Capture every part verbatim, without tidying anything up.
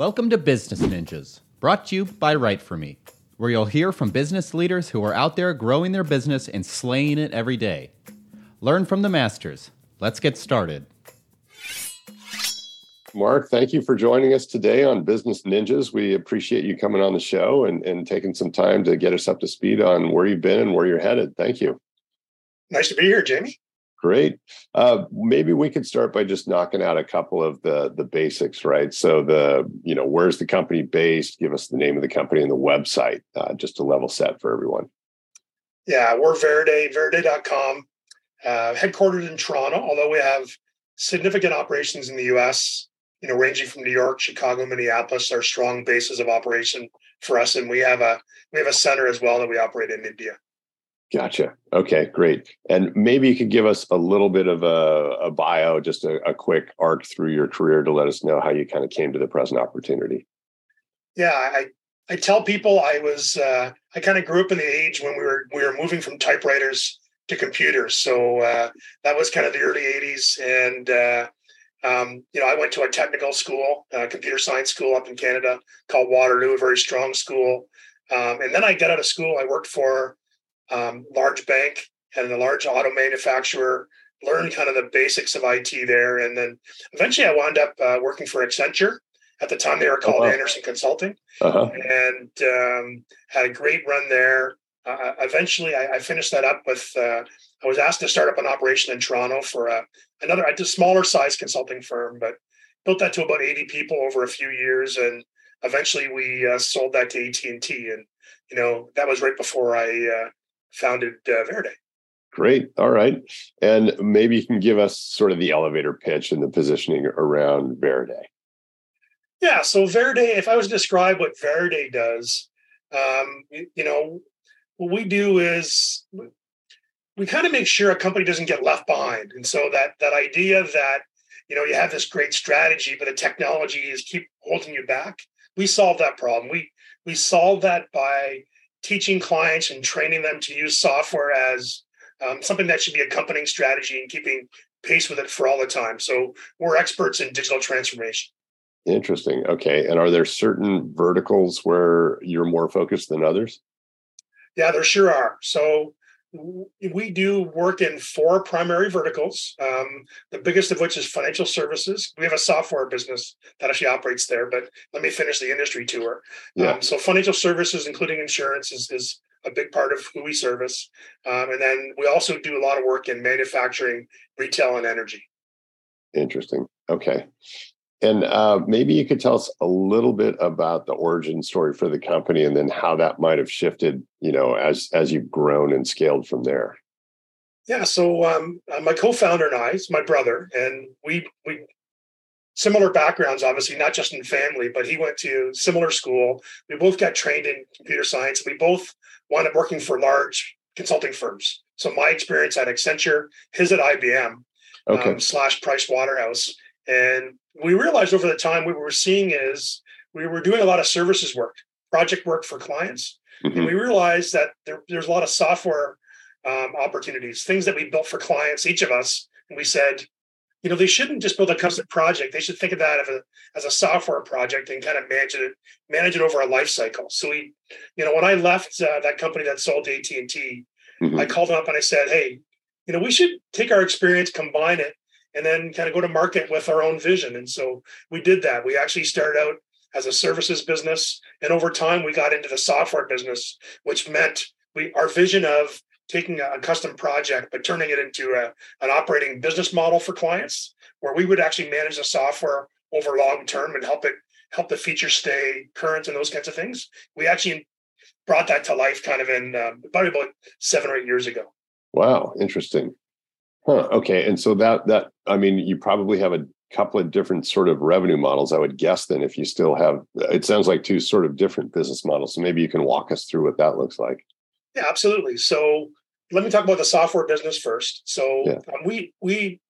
Welcome to Business Ninjas, brought to you by Write For Me, where you'll hear from business leaders who are out there growing their business and slaying it every day. Learn from the masters. Let's get started. Mark, thank you for joining us today on Business Ninjas. We appreciate you coming on the show and, and taking some time to get us up to speed on where you've been and where you're headed. Thank you. Nice to be here, Jamie. Great. Uh, maybe we could start by just knocking out a couple of the the basics, right? So the, you know, where's the company based? Give us the name of the company and the website, uh, just to level set for everyone. Yeah, we're Veriday, Veriday dot com, uh, headquartered in Toronto, although we have significant operations in the U S, you know, ranging from New York, Chicago, Minneapolis, are strong bases of operation for us. And we have a we have a center as well that we operate in India. Gotcha. Okay, great. And maybe you could give us a little bit of a, a bio, just a, a quick arc through your career to let us know how you kind of came to the present opportunity. Yeah, I I tell people I was uh, I kind of grew up in the age when we were we were moving from typewriters to computers. So uh, that was kind of the early eighties, and uh, um, you know I went to a technical school, a computer science school up in Canada called Waterloo, a very strong school. Um, and then I got out of school. I worked for Um, large bank and a large auto manufacturer, learned kind of the basics of I T there. And then eventually I wound up uh, working for Accenture. At the time, they were called uh-huh. Anderson Consulting, uh-huh. and um, had a great run there. Uh, eventually, I, I finished that up with, uh, I was asked to start up an operation in Toronto for a, another, a smaller size consulting firm, but built that to about eighty people over a few years. And eventually we uh, sold that to A T and T. And, you know, that was right before I uh, founded uh, Veriday. Great. All right. And maybe you can give us sort of the elevator pitch and the positioning around Veriday. Yeah. So Veriday, if I was to describe what Veriday does, um, you, you know, what we do is we kind of make sure a company doesn't get left behind. And so that that idea that, you know, you have this great strategy, but the technology is keep holding you back. We solve that problem. We, we solve that by teaching clients and training them to use software as um, something that should be accompanying strategy and keeping pace with it for all the time. So we're experts in digital transformation. Interesting. Okay. And are there certain verticals where you're more focused than others? Yeah, there sure are. So we do work in four primary verticals, um, the biggest of which is financial services. We have a software business that actually operates there, but let me finish the industry tour. Yeah. Um, so financial services, including insurance, is, is a big part of who we service. Um, and then we also do a lot of work in manufacturing, retail, and energy. Interesting. Okay. And uh, maybe you could tell us a little bit about the origin story for the company, and then how that might have shifted, you know, as as you've grown and scaled from there. Yeah. So um, my co-founder and I, it's my brother, and we we similar backgrounds, obviously, not just in family, but he went to similar school. We both got trained in computer science. We both wound up working for large consulting firms. So my experience at Accenture, his at I B M, okay. um, slash Pricewaterhouse. And we realized over the time what we were seeing is we were doing a lot of services work, project work for clients. Mm-hmm. And we realized that there, there's a lot of software um, opportunities, things that we built for clients, each of us. And we said, you know, they shouldn't just build a custom project. They should think of that as a, as a software project and kind of manage it, manage it over a life cycle. So we, you know, when I left uh, that company that sold to A T and T, mm-hmm. I called them up and I said, hey, you know, we should take our experience, combine it, and then kind of go to market with our own vision. And so we did that. We actually started out as a services business. And over time, we got into the software business, which meant we our vision of taking a custom project, but turning it into a, an operating business model for clients, where we would actually manage the software over long term and help it help the features stay current and those kinds of things. We actually brought that to life kind of in um, probably about seven or eight years ago. Wow, interesting. Huh, okay. And so that, that, I mean, you probably have a couple of different sort of revenue models, I would guess, then if you still have, it sounds like two sort of different business models. So maybe you can walk us through what that looks like. Yeah, absolutely. So let me talk about the software business first. So yeah. um, we, we,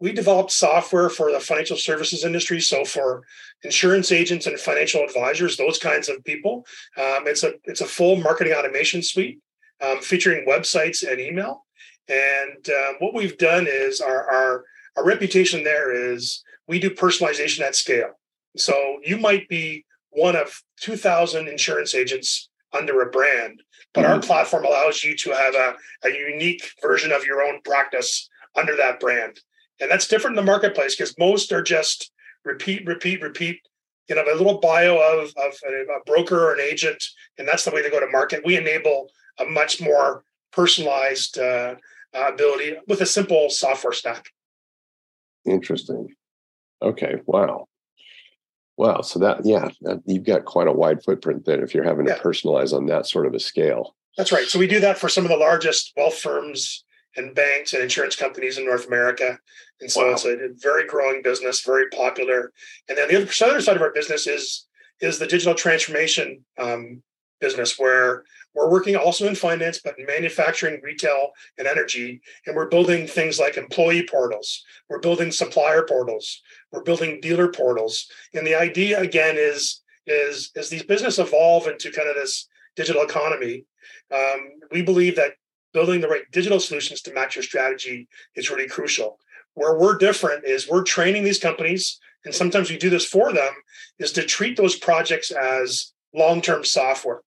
we developed software for the financial services industry. So for insurance agents and financial advisors, those kinds of people, um, it's a, it's a full marketing automation suite um, featuring websites and email. And uh, what we've done is our, our our reputation there is we do personalization at scale. So you might be one of two thousand insurance agents under a brand, but mm-hmm. our platform allows you to have a, a unique version of your own practice under that brand. And that's different in the marketplace because most are just repeat, repeat, repeat, you know, a little bio of, of a broker or an agent, and that's the way they go to market. We enable a much more personalized uh, ability with a simple software stack. Interesting. Okay. Wow. Wow. So that, yeah, that, you've got quite a wide footprint then if you're having yeah. to personalize on that sort of a scale. That's right. So we do that for some of the largest wealth firms and banks and insurance companies in North America. And so wow. it's a very growing business, very popular. And then the other, the other side of our business is, is the digital transformation um, business, where we're working also in finance, but in manufacturing, retail, and energy. And we're building things like employee portals. We're building supplier portals. We're building dealer portals. And the idea, again, is, is as these businesses evolve into kind of this digital economy, um, we believe that building the right digital solutions to match your strategy is really crucial. Where we're different is we're training these companies, and sometimes we do this for them, is to treat those projects as long-term software.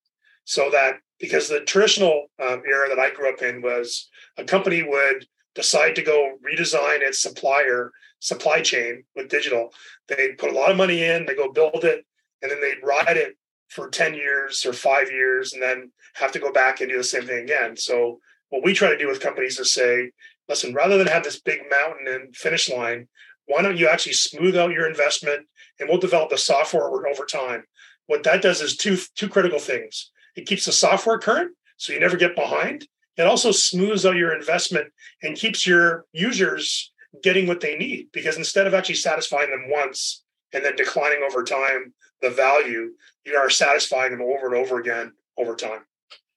So that, because the traditional um, era that I grew up in was a company would decide to go redesign its supplier supply chain with digital. They'd put a lot of money in, they go build it, and then they'd ride it for ten years or five years and then have to go back and do the same thing again. So what we try to do with companies is say, listen, rather than have this big mountain and finish line, why don't you actually smooth out your investment and we'll develop the software over time. What that does is two, two critical things. It keeps the software current, so you never get behind. It also smooths out your investment and keeps your users getting what they need, because instead of actually satisfying them once and then declining over time the value, you are satisfying them over and over again over time.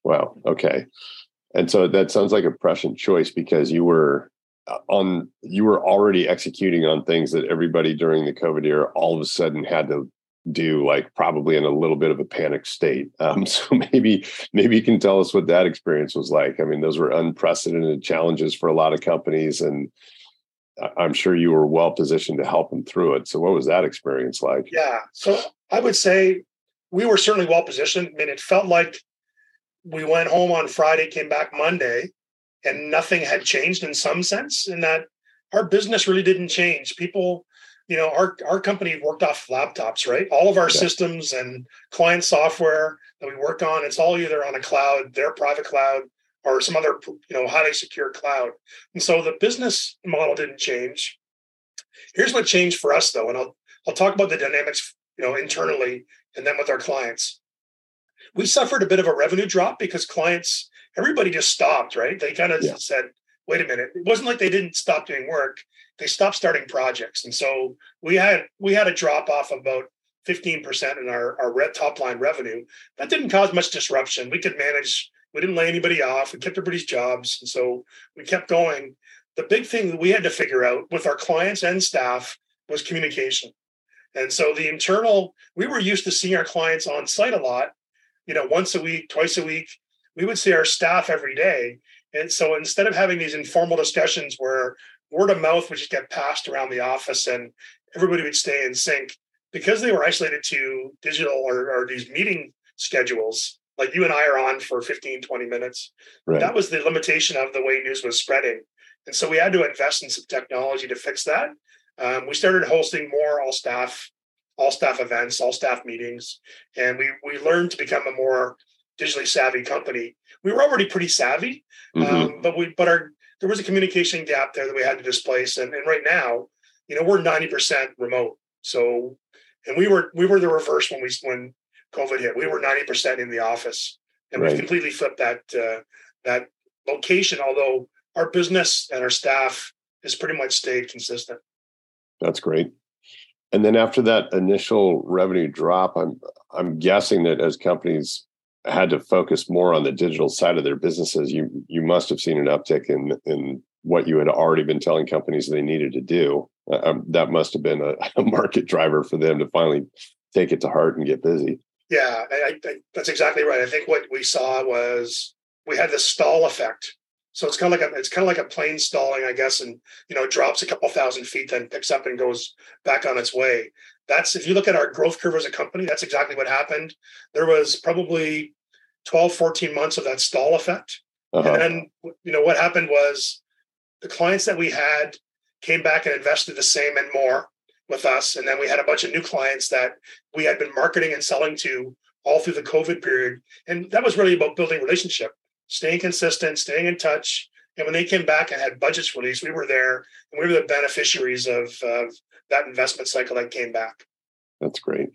Wow. Okay. And so that sounds like a prescient choice, because you were on you were already executing on things that everybody during the COVID era all of a sudden had to do, like probably in a little bit of a panic state. Um, so maybe maybe you can tell us what that experience was like. I mean, those were unprecedented challenges for a lot of companies, and I'm sure you were well positioned to help them through it. So what was that experience like? Yeah, so I would say we were certainly well positioned. I mean, it felt like we went home on Friday, came back Monday, and nothing had changed in some sense, in that our business really didn't change. People, you know, our, our company worked off laptops, right? All of our yeah. systems and client software that we work on, it's all either on a cloud, their private cloud, or some other, you know, highly secure cloud. And so the business model didn't change. Here's what changed for us, though, and I'll I'll talk about the dynamics, you know, internally and then with our clients. We suffered a bit of a revenue drop because clients, everybody just stopped, right? They kind of yeah. said, wait a minute. It wasn't like they didn't stop doing work. They stopped starting projects. And so we had we had a drop off of about fifteen percent in our, our red top line revenue. That didn't cause much disruption. We could manage. We didn't lay anybody off. We kept everybody's jobs. And so we kept going. The big thing that we had to figure out with our clients and staff was communication. And so the internal, we were used to seeing our clients on site a lot, you know, once a week, twice a week. We would see our staff every day. And so instead of having these informal discussions where word of mouth would just get passed around the office and everybody would stay in sync, because they were isolated to digital or, or these meeting schedules, like you and I are on for fifteen, twenty minutes. Right. That was the limitation of the way news was spreading. And so we had to invest in some technology to fix that. Um, we started hosting more all staff, all staff events, all staff meetings. And we we learned to become a more digitally savvy company. We were already pretty savvy, mm-hmm. um, but we but our there was a communication gap there that we had to displace. And, and right now, you know, we're ninety percent remote. So, and we were we were the reverse when we when COVID hit. We were ninety percent in the office, and right. we completely flipped that uh, that location. Although our business and our staff has pretty much stayed consistent. That's great. And then after that initial revenue drop, I'm I'm guessing that as companies had to focus more on the digital side of their businesses, you you must have seen an uptick in in what you had already been telling companies they needed to do. Uh, that must have been a, a market driver for them to finally take it to heart and get busy. Yeah, I, I, that's exactly right. I think what we saw was we had this stall effect So it's kind of like a, it's kind of like a plane stalling, I guess, and, you know, drops a couple thousand feet, then picks up and goes back on its way. That's, if you look at our growth curve as a company, that's exactly what happened. There was probably twelve, fourteen months of that stall effect. Uh-huh. And then, you know, what happened was the clients that we had came back and invested the same and more with us. And then we had a bunch of new clients that we had been marketing and selling to all through the COVID period. And that was really about building relationship, staying consistent, staying in touch. And when they came back and had budgets released, we were there, and we were the beneficiaries of, of that investment cycle that came back. That's great.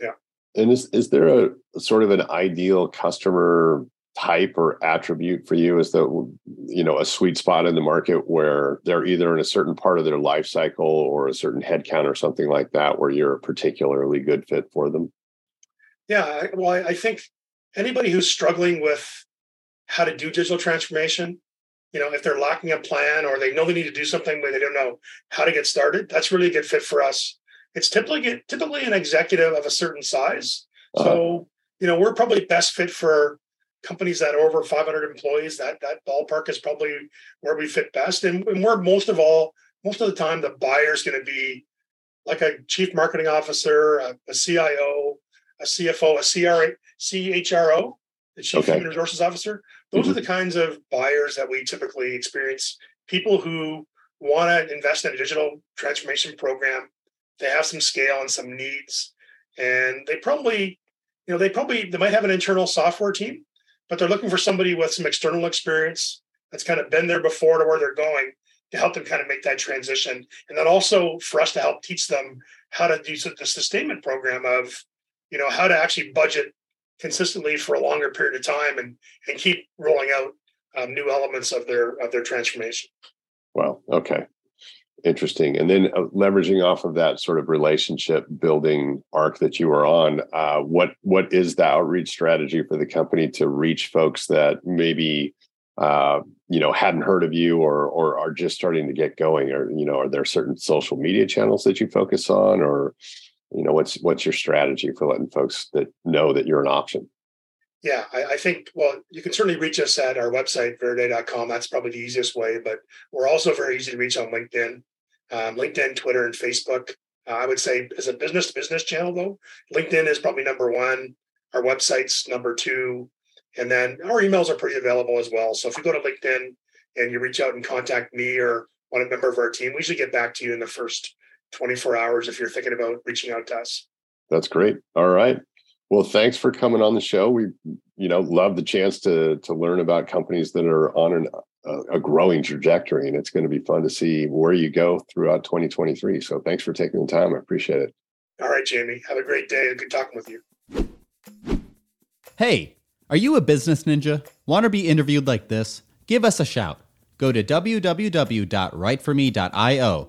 Yeah. And is, is there a sort of an ideal customer type or attribute for you? Is that, you know, a sweet spot in the market where they're either in a certain part of their life cycle or a certain headcount or something like that, where you're a particularly good fit for them? Yeah, well, I think anybody who's struggling with how to do digital transformation, you know, if they're lacking a plan or they know they need to do something, but they don't know how to get started, that's really a good fit for us. It's typically typically an executive of a certain size. Uh-huh. So, you know, we're probably best fit for companies that are over five hundred employees. That that ballpark is probably where we fit best. And, and we're most of all, most of the time, the buyer's going to be like a chief marketing officer, a, a C I O, a C F O, a C R A, C H R O, the Chief okay. Human Resources Officer. Those mm-hmm. are the kinds of buyers that we typically experience. People who want to invest in a digital transformation program. They have some scale and some needs, and they probably, you know, they probably they might have an internal software team, but they're looking for somebody with some external experience that's kind of been there before to where they're going to help them kind of make that transition. And then also for us to help teach them how to do the sustainment program of, you know, how to actually budget consistently for a longer period of time and, and keep rolling out um, new elements of their of their transformation. Wow. Okay. Interesting. And then uh, leveraging off of that sort of relationship building arc that you were on, uh, what what is the outreach strategy for the company to reach folks that maybe uh, you know hadn't heard of you or or are just starting to get going? Or, you know, are there certain social media channels that you focus on, or, you know, what's what's your strategy for letting folks that know that you're an option? Yeah, I, I think, well, you can certainly reach us at our website, veriday dot com. That's probably the easiest way, but we're also very easy to reach on LinkedIn. Um, LinkedIn, Twitter, and Facebook. Uh, I would say as a business-to-business channel, though, LinkedIn is probably number one. Our website's number two. And then our emails are pretty available as well. So if you go to LinkedIn and you reach out and contact me or one member of our team, we should get back to you in the first twenty-four hours if you're thinking about reaching out to us. That's great. All right. Well, thanks for coming on the show. We, you know, love the chance to to learn about companies that are on an a growing trajectory, and it's going to be fun to see where you go throughout twenty twenty-three. So thanks for taking the time. I appreciate it. All right, Jamie. Have a great day. Good talking with you. Hey, are you a business ninja? Want to be interviewed like this? Give us a shout. Go to w w w dot write for me dot i o,